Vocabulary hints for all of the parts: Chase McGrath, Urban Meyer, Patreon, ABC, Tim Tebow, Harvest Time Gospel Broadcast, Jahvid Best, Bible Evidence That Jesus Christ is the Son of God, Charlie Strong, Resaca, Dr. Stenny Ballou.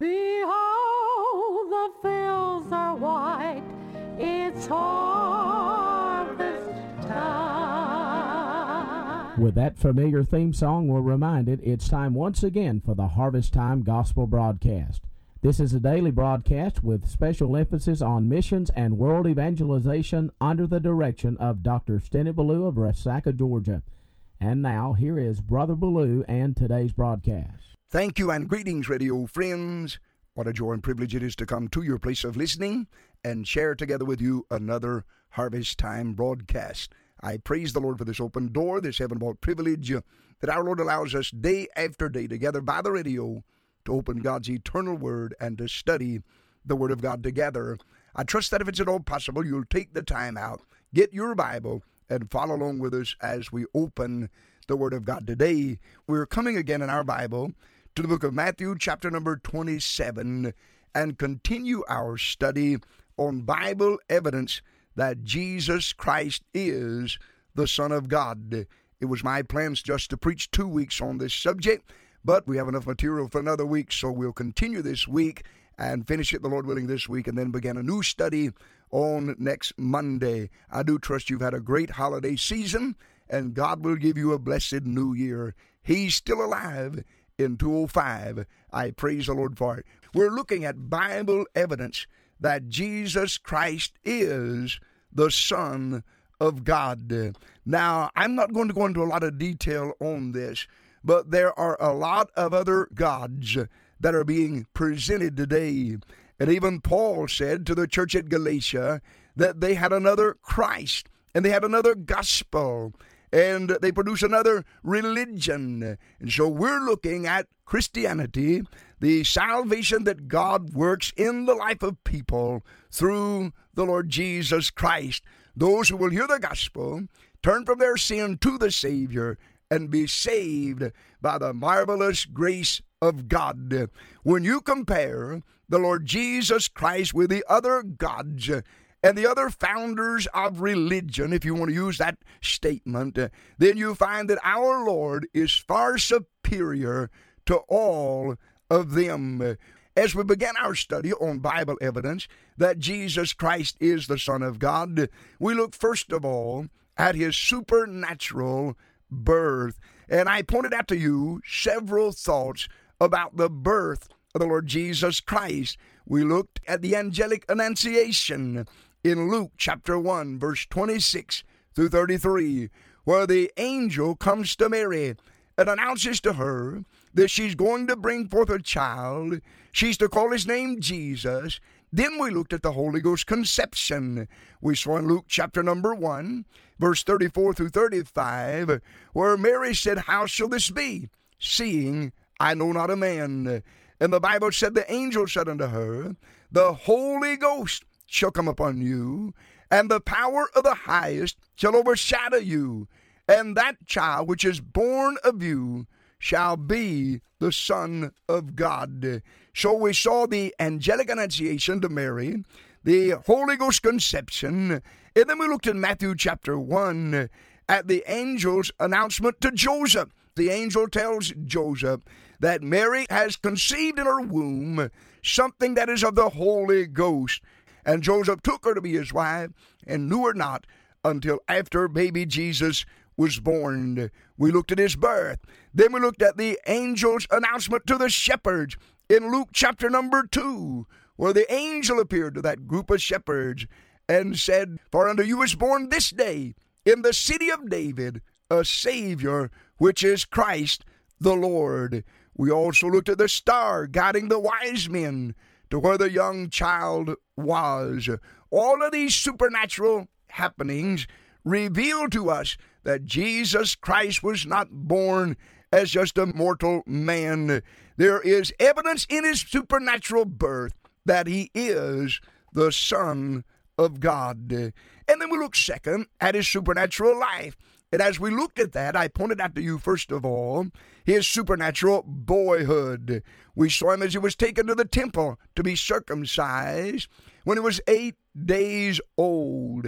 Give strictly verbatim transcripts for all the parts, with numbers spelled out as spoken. Behold, the fields are white, it's harvest time. With that familiar theme song, we're reminded it's time once again for the Harvest Time Gospel Broadcast. This is a daily broadcast with special emphasis on missions and world evangelization under the direction of Doctor Stenny Ballou of Resaca, Georgia. And now, here is Brother Ballou and today's broadcast. Thank you and greetings, radio friends. What a joy and privilege it is to come to your place of listening and share together with you another Harvest Time broadcast. I praise the Lord for this open door, this heaven-bought privilege that our Lord allows us day after day together by the radio to open God's eternal Word and to study the Word of God together. I trust that if it's at all possible, you'll take the time out, get your Bible, and follow along with us as we open the Word of God today. We're coming again in our Bible to the book of Matthew, chapter number twenty-seven, and continue our study on Bible evidence that Jesus Christ is the Son of God. It was my plans just to preach two weeks on this subject, but we have enough material for another week, so we'll continue this week and finish it, the Lord willing, this week, and then begin a new study on next Monday. I do trust you've had a great holiday season, and God will give you a blessed new year. He's still alive in two oh five. I praise the Lord for it. We're looking at Bible evidence that Jesus Christ is the Son of God. Now, I'm not going to go into a lot of detail on this, but there are a lot of other gods that are being presented today. And even Paul said to the church at Galatia that they had another Christ, and they had another gospel, and they produce another religion. And so we're looking at Christianity, the salvation that God works in the life of people through the Lord Jesus Christ. Those who will hear the gospel, turn from their sin to the Savior, and be saved by the marvelous grace of God. When you compare the Lord Jesus Christ with the other gods and the other founders of religion, if you want to use that statement, then you find that our Lord is far superior to all of them. As we begin our study on Bible evidence that Jesus Christ is the Son of God, we look first of all at his supernatural birth. And I pointed out to you several thoughts about the birth of the Lord Jesus Christ. We looked at the angelic annunciation in Luke chapter one, verse twenty-six through thirty-three, where the angel comes to Mary and announces to her that she's going to bring forth a child. She's to call his name Jesus. Then we looked at the Holy Ghost conception. We saw in Luke chapter number one, verse thirty-four through thirty-five, where Mary said, "How shall this be, seeing I know not a man?" And the Bible said, the angel said unto her, "The Holy Ghost shall come upon you, and the power of the highest shall overshadow you. And that child which is born of you shall be the Son of God." So we saw the angelic annunciation to Mary, the Holy Ghost conception, and then we looked in Matthew chapter one at the angel's announcement to Joseph. The angel tells Joseph that Mary has conceived in her womb something that is of the Holy Ghost. And Joseph took her to be his wife and knew her not until after baby Jesus was born. We looked at his birth. Then we looked at the angel's announcement to the shepherds in Luke chapter number two, where the angel appeared to that group of shepherds and said, "For unto you is born this day in the city of David a Savior, which is Christ the Lord." We also looked at the star guiding the wise men to where the young child was. All of these supernatural happenings reveal to us that Jesus Christ was not born as just a mortal man. There is evidence in his supernatural birth that he is the Son of God. And then we look second at his supernatural life. And as we looked at that, I pointed out to you, first of all, his supernatural boyhood. We saw him as he was taken to the temple to be circumcised when he was eight days old.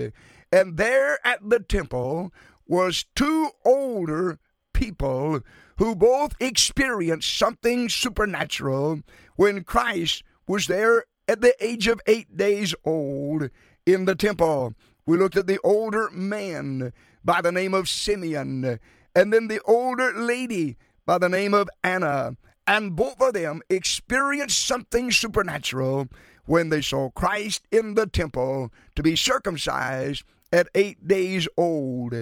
And there at the temple was two older people who both experienced something supernatural when Christ was there at the age of eight days old in the temple. We looked at the older man by the name of Simeon, and then the older lady by the name of Anna. And both of them experienced something supernatural when they saw Christ in the temple to be circumcised at eight days old.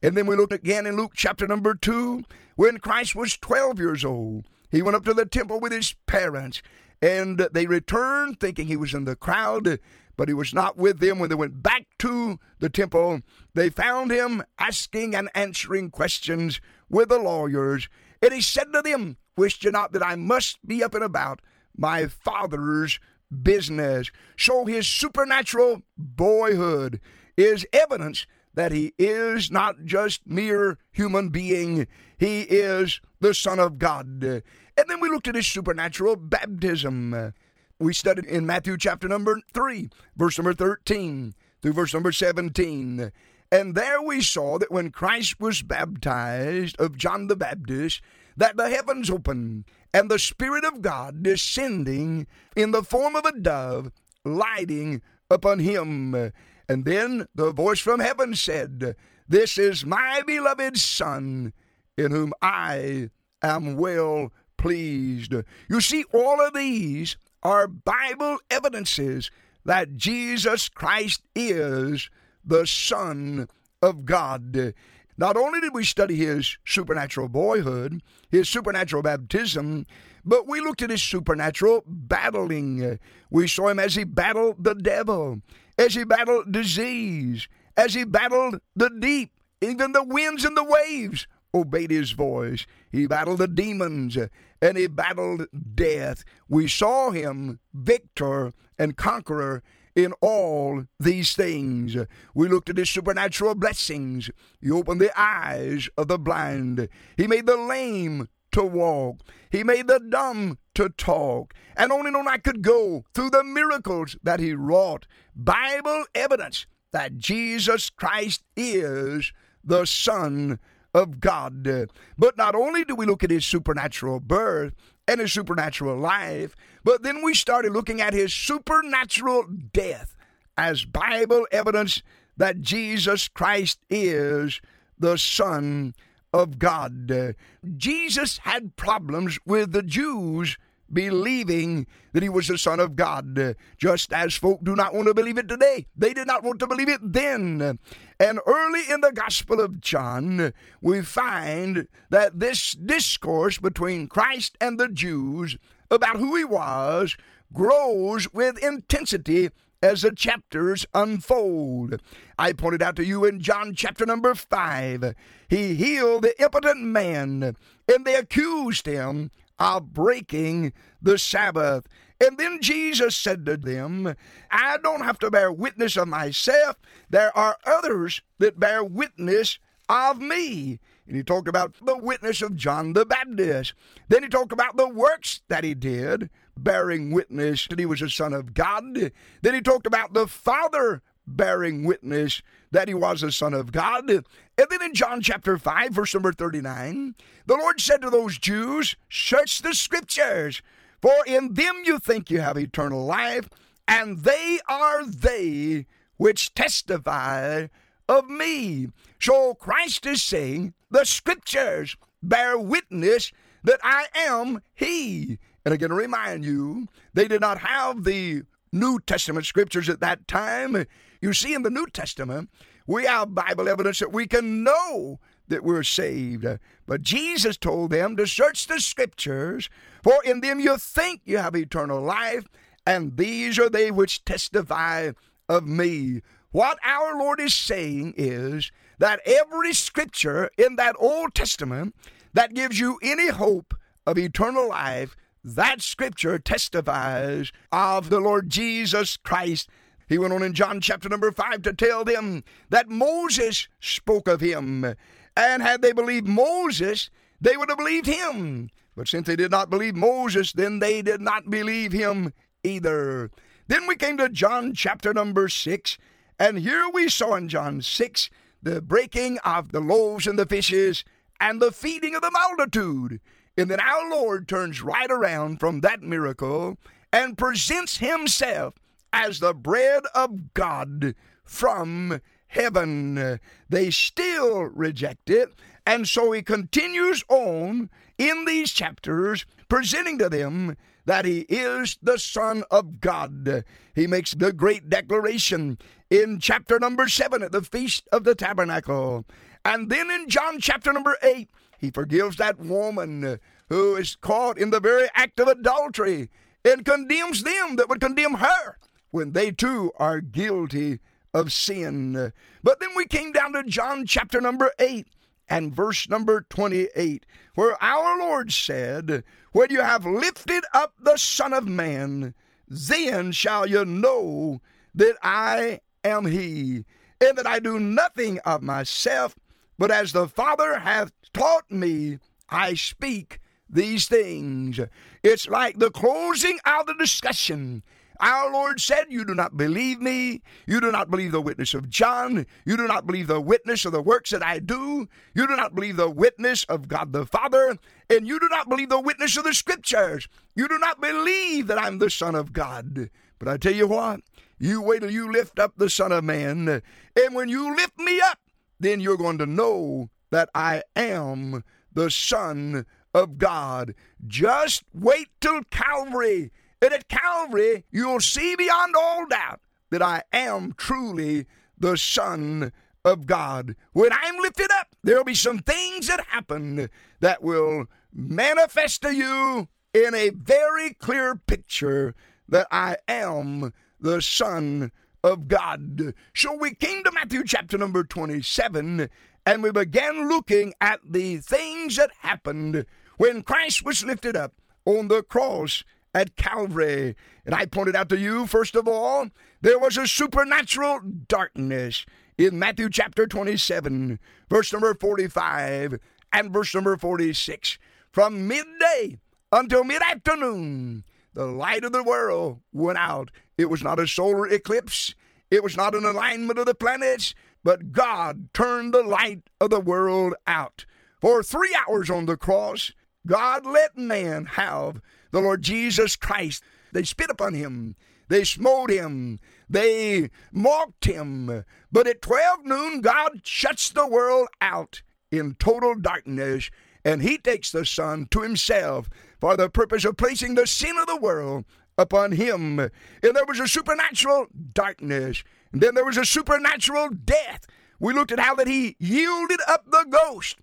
And then we looked again in Luke chapter number two, when Christ was twelve years old. He went up to the temple with his parents, and they returned thinking he was in the crowd, but he was not with them. When they went back to the temple, they found him asking and answering questions with the lawyers. And he said to them, "Wist ye not that I must be up and about my Father's business?" So his supernatural boyhood is evidence that he is not just mere human being. He is the Son of God. And then we looked at his supernatural baptism. We studied in Matthew chapter number three, verse number thirteen through verse number seventeen. And there we saw that when Christ was baptized of John the Baptist, that the heavens opened and the Spirit of God descending in the form of a dove, lighting upon him. And then the voice from heaven said, "This is my beloved Son, in whom I am well pleased." You see, all of these are Bible evidences that Jesus Christ is the Son of God. Not only did we study his supernatural boyhood, his supernatural baptism, but we looked at his supernatural battling. We saw him as he battled the devil, as he battled disease, as he battled the deep. Even the winds and the waves obeyed his voice. He battled the demons, and he battled death. We saw him victor and conqueror in all these things. We looked at his supernatural blessings. He opened the eyes of the blind. He made the lame to walk. He made the dumb to talk. And on and on I could go through the miracles that he wrought. Bible evidence that Jesus Christ is the Son of God. But not only do we look at his supernatural birth and his supernatural life, but then we started looking at his supernatural death as Bible evidence that Jesus Christ is the Son of God. Jesus had problems with the Jews believing that he was the Son of God, just as folk do not want to believe it today. They did not want to believe it then. And early in the Gospel of John, we find that this discourse between Christ and the Jews about who he was grows with intensity as the chapters unfold. I pointed out to you in John chapter number five, he healed the impotent man, and they accused him of breaking the Sabbath. And then Jesus said to them, "I don't have to bear witness of myself. There are others that bear witness of me." And he talked about the witness of John the Baptist. Then he talked about the works that he did, bearing witness that he was the Son of God. Then he talked about the Father bearing witness that he was the Son of God. And then in John chapter five, verse number thirty-nine, the Lord said to those Jews, "Search the Scriptures, for in them you think you have eternal life, and they are they which testify of me." So Christ is saying, the Scriptures bear witness that I am he. And again, to remind you, they did not have the New Testament Scriptures at that time. You see, in the New Testament, we have Bible evidence that we can know that we're saved. But Jesus told them to search the Scriptures, for in them you think you have eternal life, and these are they which testify of me. What our Lord is saying is that every Scripture in that Old Testament that gives you any hope of eternal life, that Scripture testifies of the Lord Jesus Christ. He went on in John chapter number five to tell them that Moses spoke of him. And had they believed Moses, they would have believed him. But since they did not believe Moses, then they did not believe him either. Then we came to John chapter number six. And here we saw in John six the breaking of the loaves and the fishes and the feeding of the multitude. And then our Lord turns right around from that miracle and presents himself as the bread of God from heaven. They still reject it. And so he continues on in these chapters, presenting to them that he is the Son of God. He makes the great declaration in chapter number seven at the Feast of the Tabernacle. And then in John chapter number eight, he forgives that woman who is caught in the very act of adultery and condemns them that would condemn her when they too are guilty of sin. But then we came down to John chapter number eight. And verse number twenty-eight, where our Lord said, when you have lifted up the Son of Man, then shall you know that I am he, and that I do nothing of myself, but as the Father hath taught me, I speak these things. It's like the closing out of the discussion. Our Lord said, you do not believe me. You do not believe the witness of John. You do not believe the witness of the works that I do. You do not believe the witness of God the Father. And you do not believe the witness of the Scriptures. You do not believe that I'm the Son of God. But I tell you what, you wait till you lift up the Son of Man. And when you lift me up, then you're going to know that I am the Son of God. Just wait till Calvary. And at Calvary, you'll see beyond all doubt that I am truly the Son of God. When I'm lifted up, there'll be some things that happen that will manifest to you in a very clear picture that I am the Son of God. So we came to Matthew chapter number twenty-seven, and we began looking at the things that happened when Christ was lifted up on the cross at Calvary. And I pointed out to you, first of all, there was a supernatural darkness in Matthew chapter twenty-seven, verse number forty-five and verse number forty-six. From midday until mid-afternoon, the light of the world went out. It was not a solar eclipse. It was not an alignment of the planets, but God turned the light of the world out. For three hours on the cross, God let man have the Lord Jesus Christ. They spit upon him. They smote him. They mocked him. But at twelve noon, God shuts the world out in total darkness, and he takes the Son to himself for the purpose of placing the sin of the world upon him. And there was a supernatural darkness. And then there was a supernatural death. We looked at how that he yielded up the ghost.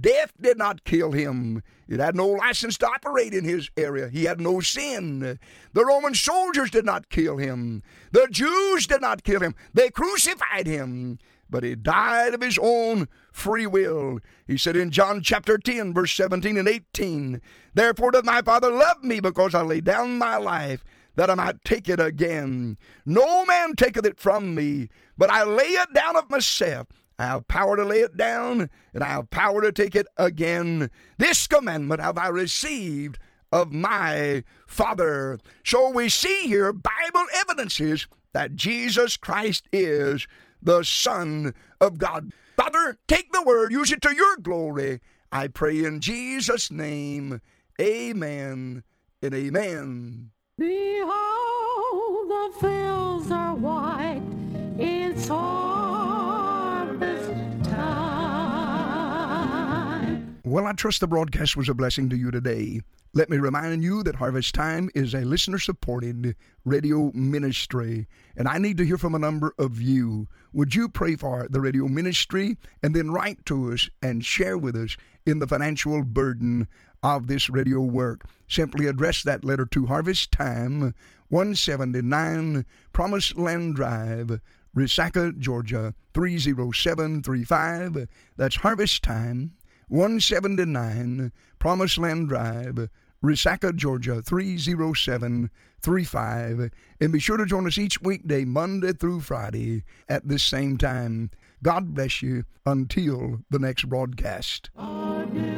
Death did not kill him. It had no license to operate in his area. He had no sin. The Roman soldiers did not kill him. The Jews did not kill him. They crucified him. But he died of his own free will. He said in John chapter ten, verse seventeen and eighteen, therefore doth my Father love me, because I lay down my life, that I might take it again. No man taketh it from me, but I lay it down of myself. I have power to lay it down, and I have power to take it again. This commandment have I received of my Father. So we see here Bible evidences that Jesus Christ is the Son of God. Father, take the word, use it to your glory. I pray in Jesus' name, amen and amen. Behold, the fields are white in song. Well, I trust the broadcast was a blessing to you today. Let me remind you that Harvest Time is a listener-supported radio ministry, and I need to hear from a number of you. Would you pray for the radio ministry and then write to us and share with us in the financial burden of this radio work? Simply address that letter to Harvest Time, one seventy-nine Promised Land Drive, Resaca, Georgia, three oh seven three five. That's Harvest Time, one seventy-nine Promised Land Drive, Resaca, Georgia, three oh seven three five. And be sure to join us each weekday, Monday through Friday, at this same time. God bless you until the next broadcast. Amen.